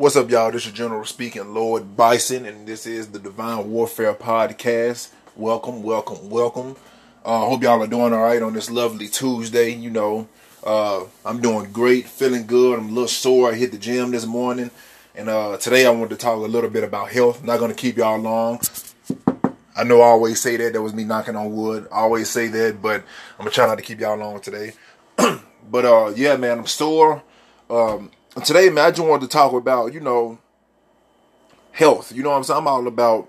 What's up, y'all? This is General Speaking Lord Bison, and this is the Divine Warfare Podcast. Welcome, welcome, welcome. Hope y'all are doing all right on this lovely Tuesday. You know, I'm doing great, feeling good. I'm a little sore. I hit the gym this morning, and today I wanted to talk a little bit about health. I'm not going to keep y'all long. I know I always say that. That was me knocking on wood. I always say that, but I'm going to try not to keep y'all long today. But, yeah, man, I'm sore. Today, man, I just wanted to talk about, you know, health. You know what I'm saying? I'm all about,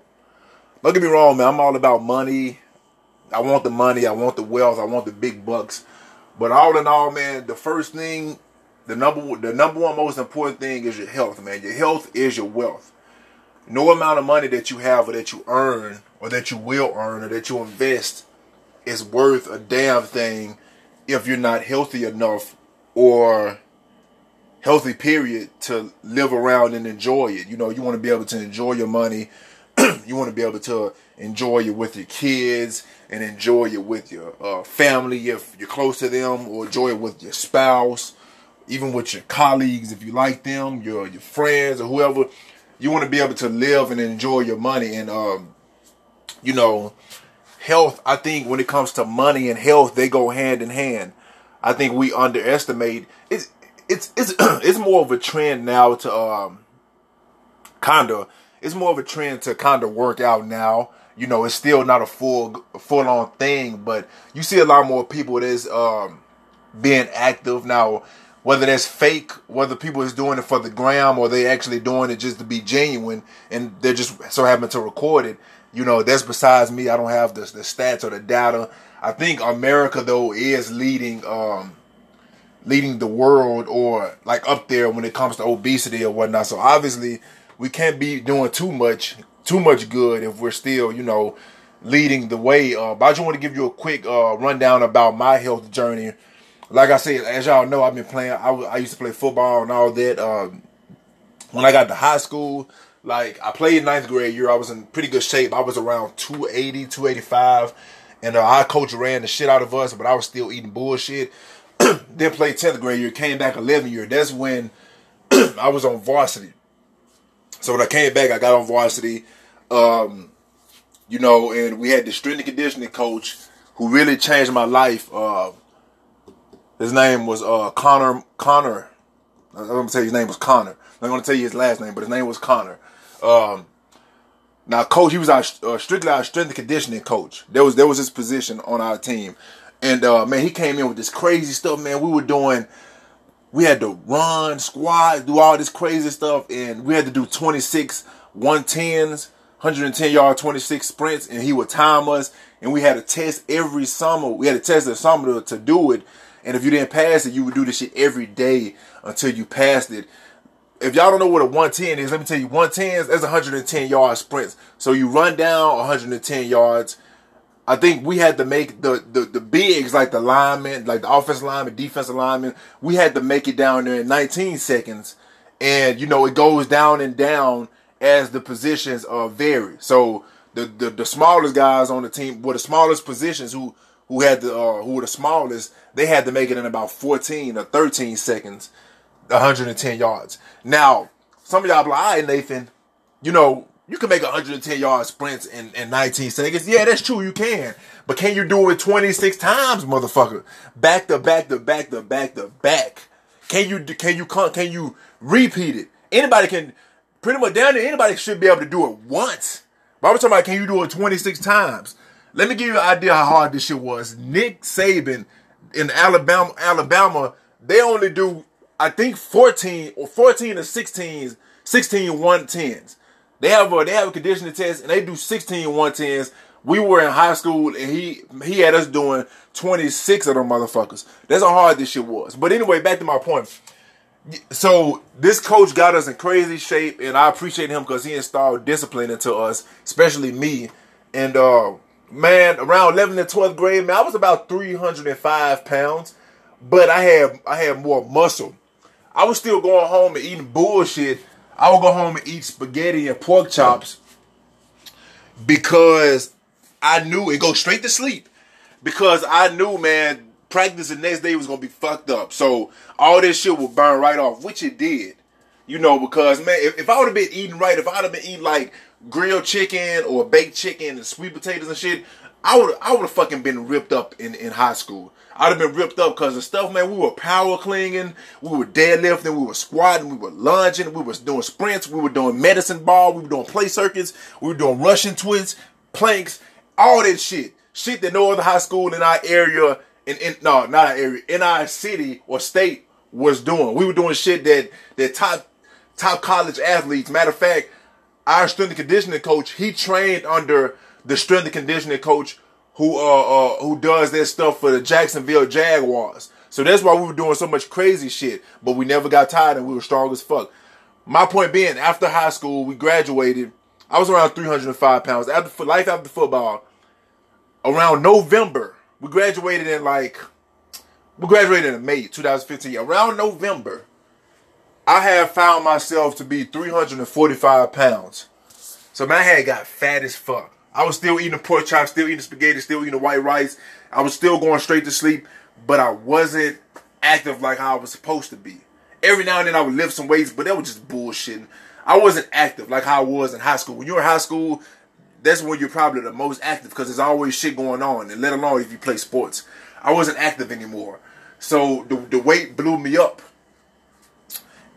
don't get me wrong, man, I'm all about money. I want the money. I want the wealth. I want the big bucks. But all in all, man, the first thing, the number one most important thing is your health, man. Your health is your wealth. No amount of money that you have or that you earn or that you will earn or that you invest is worth a damn thing if you're not healthy enough or healthy period to live around and enjoy it. You know, you want to be able to enjoy your money. You want to be able to enjoy it with your kids and enjoy it with your family if you're close to them, or enjoy it with your spouse, even with your colleagues if you like them, your friends or whoever. You want to be able to live and enjoy your money. And, you know, health, I think when it comes to money and health, they go hand in hand. I think we underestimate it. It's more of a trend now to work out now. You know, it's still not a full on thing, but you see a lot more people that's being active now. Whether that's fake, whether people is doing it for the gram, or they actually doing it just to be genuine, and they're just so happen to record it. You know, that's besides me. I don't have the stats or the data. I think America though is leading the world, or like up there when it comes to obesity or whatnot. So obviously we can't be doing too much good if we're still, you know, leading the way. But I just want to give you a quick rundown about my health journey. Like I said, as y'all know, I've been playing. I used to play football and all that. When I got to high school, like I played ninth grade year, I was in pretty good shape. I was around 280, 285, and our coach ran the shit out of us, but I was still eating bullshit. Then played 10th grade year, came back 11th year. That's when I was on varsity. So when I came back, I got on varsity, you know, and we had the strength and conditioning coach who really changed my life. His name was Connor. I'm going to tell you his name was Connor. I'm not going to tell you his last name, but his name was Connor. Now, coach, he was strictly our strength and conditioning coach. There was his position on our team. And, man, he came in with this crazy stuff, man. We had to run, squat, do all this crazy stuff. And we had to do 26 110s, 110-yard 26 sprints. And he would time us. And we had to test every summer. We had to test the summer to do it. And if you didn't pass it, you would do this shit every day until you passed it. If y'all don't know what a 110 is, let me tell you. 110s, that's 110-yard sprints. So you run down 110 yards. I think we had to make the bigs, like the linemen, like the offensive linemen, defensive linemen, we had to make it down there in 19 seconds. And, you know, it goes down and down as the positions vary. So the smallest guys on the team were the smallest positions who were the smallest, they had to make it in about 14 or 13 seconds, 110 yards. Now, some of y'all be like, all right, Nathan, you know, you can make 110-yard sprints in 19 seconds. Yeah, that's true, you can. But can you do it 26 times, motherfucker? Back to back to back to back to back. Can you repeat it? Anybody can, pretty much down there, anybody should be able to do it once. But I'm talking about, can you do it 26 times? Let me give you an idea how hard this shit was. Nick Saban in Alabama, they only do, I think, 14 or 16 110s. They have a conditioning test, and they do 16 110s. We were in high school, and he had us doing 26 of them motherfuckers. That's how hard this shit was. But anyway, back to my point. So this coach got us in crazy shape, and I appreciate him because he installed discipline into us, especially me. And, man, around 11th and 12th grade, man, I was about 305 pounds, but I had more muscle. I was still going home and eating bullshit. I would go home and eat spaghetti and pork chops because I knew it go straight to sleep. Because I knew, man, practice the next day was going to be fucked up. So all this shit would burn right off, which it did. You know, because, man, if I would have been eating right, if I would have been eating, like, grilled chicken or baked chicken and sweet potatoes and shit, I would have fucking been ripped up in high school. I would have been ripped up because the stuff, man, we were power clinging, we were deadlifting, we were squatting, we were lunging, we were doing sprints, we were doing medicine ball, we were doing play circuits, we were doing Russian twists, planks, all that shit. Shit that no other high school in our area, in our city or state was doing. We were doing shit that top college athletes. Matter of fact, our strength and conditioning coach, he trained under the strength and conditioning coach who does that stuff for the Jacksonville Jaguars. So that's why we were doing so much crazy shit, but we never got tired and we were strong as fuck. My point being, after high school, we graduated. I was around 305 pounds. After football, around November, we graduated in May 2015. Around November, I had found myself to be 345 pounds. So my head got fat as fuck. I was still eating pork chops, still eating spaghetti, still eating white rice. I was still going straight to sleep, but I wasn't active like how I was supposed to be. Every now and then I would lift some weights, but that was just bullshitting. I wasn't active like how I was in high school. When you're in high school, that's when you're probably the most active because there's always shit going on, and let alone if you play sports. I wasn't active anymore. So the weight blew me up.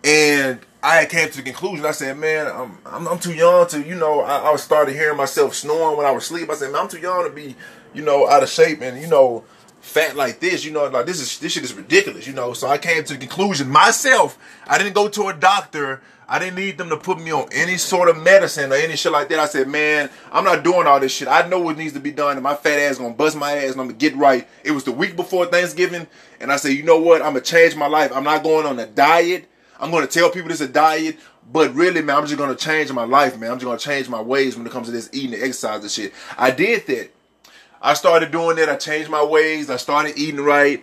And I came to the conclusion, I said, man, I'm too young to, you know, I started hearing myself snoring when I was asleep. I said, man, I'm too young to be, you know, out of shape and, you know, fat like this. You know, like this shit is ridiculous, you know. So I came to the conclusion myself. I didn't go to a doctor. I didn't need them to put me on any sort of medicine or any shit like that. I said, man, I'm not doing all this shit. I know what needs to be done, and my fat ass going to bust my ass, and I'm going to get right. It was the week before Thanksgiving, and I said, you know what? I'm going to change my life. I'm not going on a diet. I'm going to tell people this is a diet, but really, man, I'm just going to change my life, man. I'm just going to change my ways when it comes to this eating and exercise and shit. I did that. I started doing that. I changed my ways. I started eating right.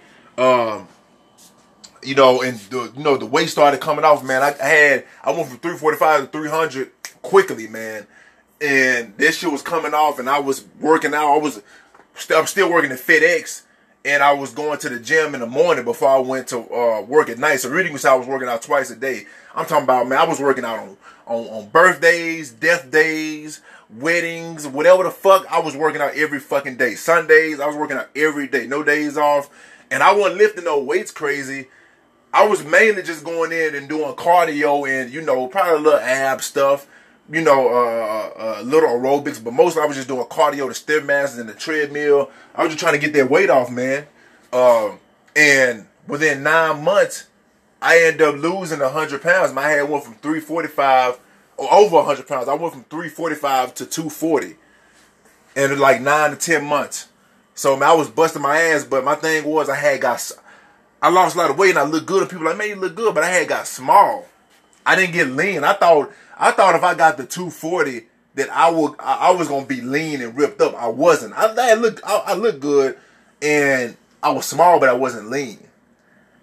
You know, and the weight started coming off, man. I went from 345 to 300 quickly, man. And this shit was coming off, and I was working out. I'm still working at FedEx, and I was going to the gym in the morning before I went to work at night. So really, I was working out twice a day. I'm talking about, man, I was working out on birthdays, death days, weddings, whatever the fuck. I was working out every fucking day. Sundays, I was working out every day, no days off. And I wasn't lifting no weights crazy. I was mainly just going in and doing cardio and, you know, probably a little ab stuff, you know, little aerobics. But mostly I was just doing cardio, the Stairmasters and the treadmill. I was just trying to get that weight off, man. And within 9 months, I ended up losing 100 pounds. My head went from 345, or over 100 pounds. I went from 345 to 240 in like 9 to 10 months. So, man, I was busting my ass. But my thing was I lost a lot of weight and I looked good, and people were like, man, you look good, but I had got small. I didn't get lean. I thought if I got the 240 that I was gonna be lean and ripped up. I wasn't. I looked good and I was small, but I wasn't lean.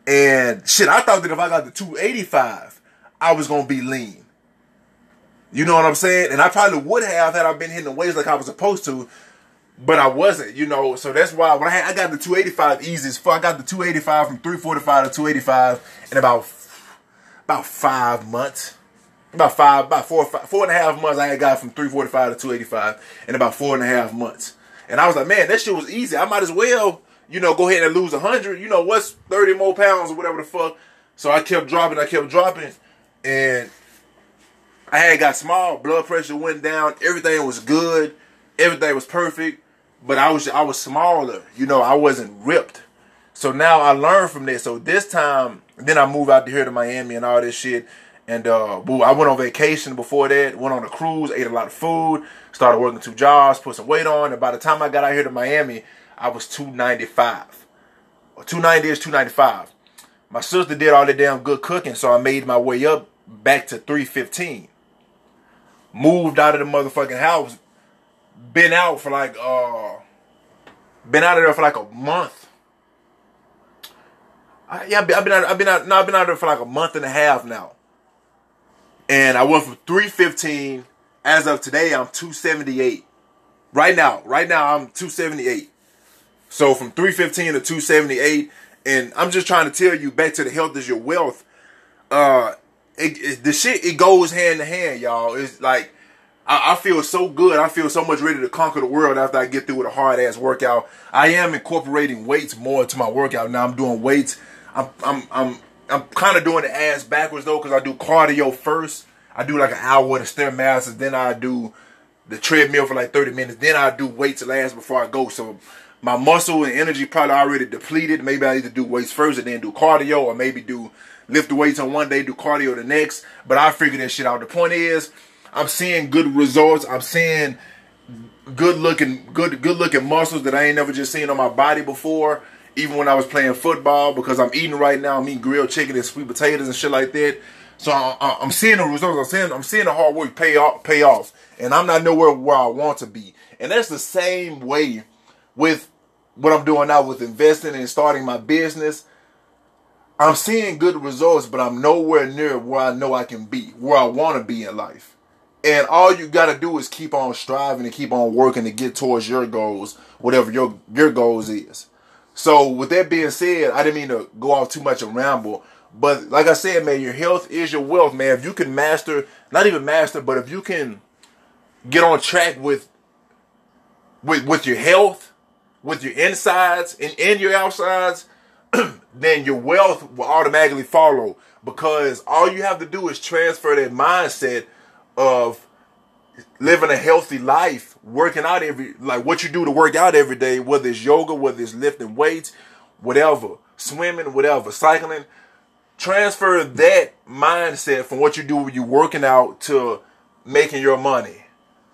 And shit, I thought that if I got the 285, I was gonna be lean. You know what I'm saying? And I probably would have had I been hitting the weights like I was supposed to. But I wasn't, you know, so that's why when I got the 285 easy as fuck. I got the 285 from 345 to 285 in about 5 months. About 4.5 months I had got from 345 to 285 in about 4.5 months. And I was like, man, that shit was easy. I might as well, you know, go ahead and lose 100. You know, what's 30 more pounds or whatever the fuck. So I kept dropping, and I had got small. Blood pressure went down. Everything was good. Everything was perfect. But I was smaller, you know, I wasn't ripped. So now I learned from that. So this time, then I moved out here to Miami and all this shit. And I went on vacation before that, went on a cruise, ate a lot of food, started working 2 jobs, put some weight on. And by the time I got out here to Miami, I was 295. Or 290-ish, 295. My sister did all that damn good cooking, so I made my way up back to 315. Moved out of the motherfucking house. Been out of there for like a month. I've been out of there for like a month and a half now. And I went from 315. As of today, I'm 278. Right now, I'm 278. So from 315 to 278, and I'm just trying to tell you, back to the health is your wealth. the shit goes hand to hand, y'all. It's like, I feel so good. I feel so much ready to conquer the world after I get through with a hard-ass workout. I am incorporating weights more into my workout now. I'm doing weights. I'm kind of doing the ass backwards, though, because I do cardio first. I do like an hour of the Stairmasters. Then I do the treadmill for like 30 minutes. Then I do weights last before I go. So my muscle and energy probably already depleted. Maybe I need to do weights first and then do cardio, or maybe do lift the weights on one day, do cardio the next. But I figured that shit out. The point is, I'm seeing good results. I'm seeing good looking muscles that I ain't never just seen on my body before. Even when I was playing football, because I'm eating right now. I'm eating grilled chicken and sweet potatoes and shit like that. So I'm seeing the results. I'm seeing the hard work pay off. And I'm not nowhere where I want to be. And that's the same way with what I'm doing now with investing and starting my business. I'm seeing good results, but I'm nowhere near where I know I can be, where I want to be in life. And all you got to do is keep on striving and keep on working to get towards your goals, whatever your goals is. So with that being said, I didn't mean to go off too much and ramble. But like I said, man, your health is your wealth, man. If you can master, not even master, but if you can get on track with your health, with your insides and your outsides, then your wealth will automatically follow. Because all you have to do is transfer that mindset of living a healthy life, working out like what you do to work out every day, whether it's yoga, whether it's lifting weights, whatever, swimming, whatever, cycling. Transfer that mindset from what you do when you're working out to making your money,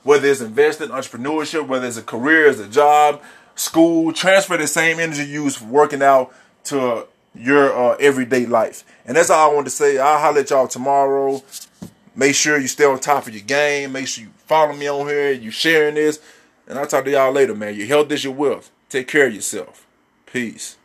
whether it's investing, entrepreneurship, whether it's a career, it's a job, school. Transfer the same energy you use for working out to your everyday life. And that's all I wanted to say. I'll holler at y'all tomorrow. Make sure you stay on top of your game. Make sure you follow me on here. You sharing this. And I'll talk to y'all later, man. Your health is your wealth. Take care of yourself. Peace.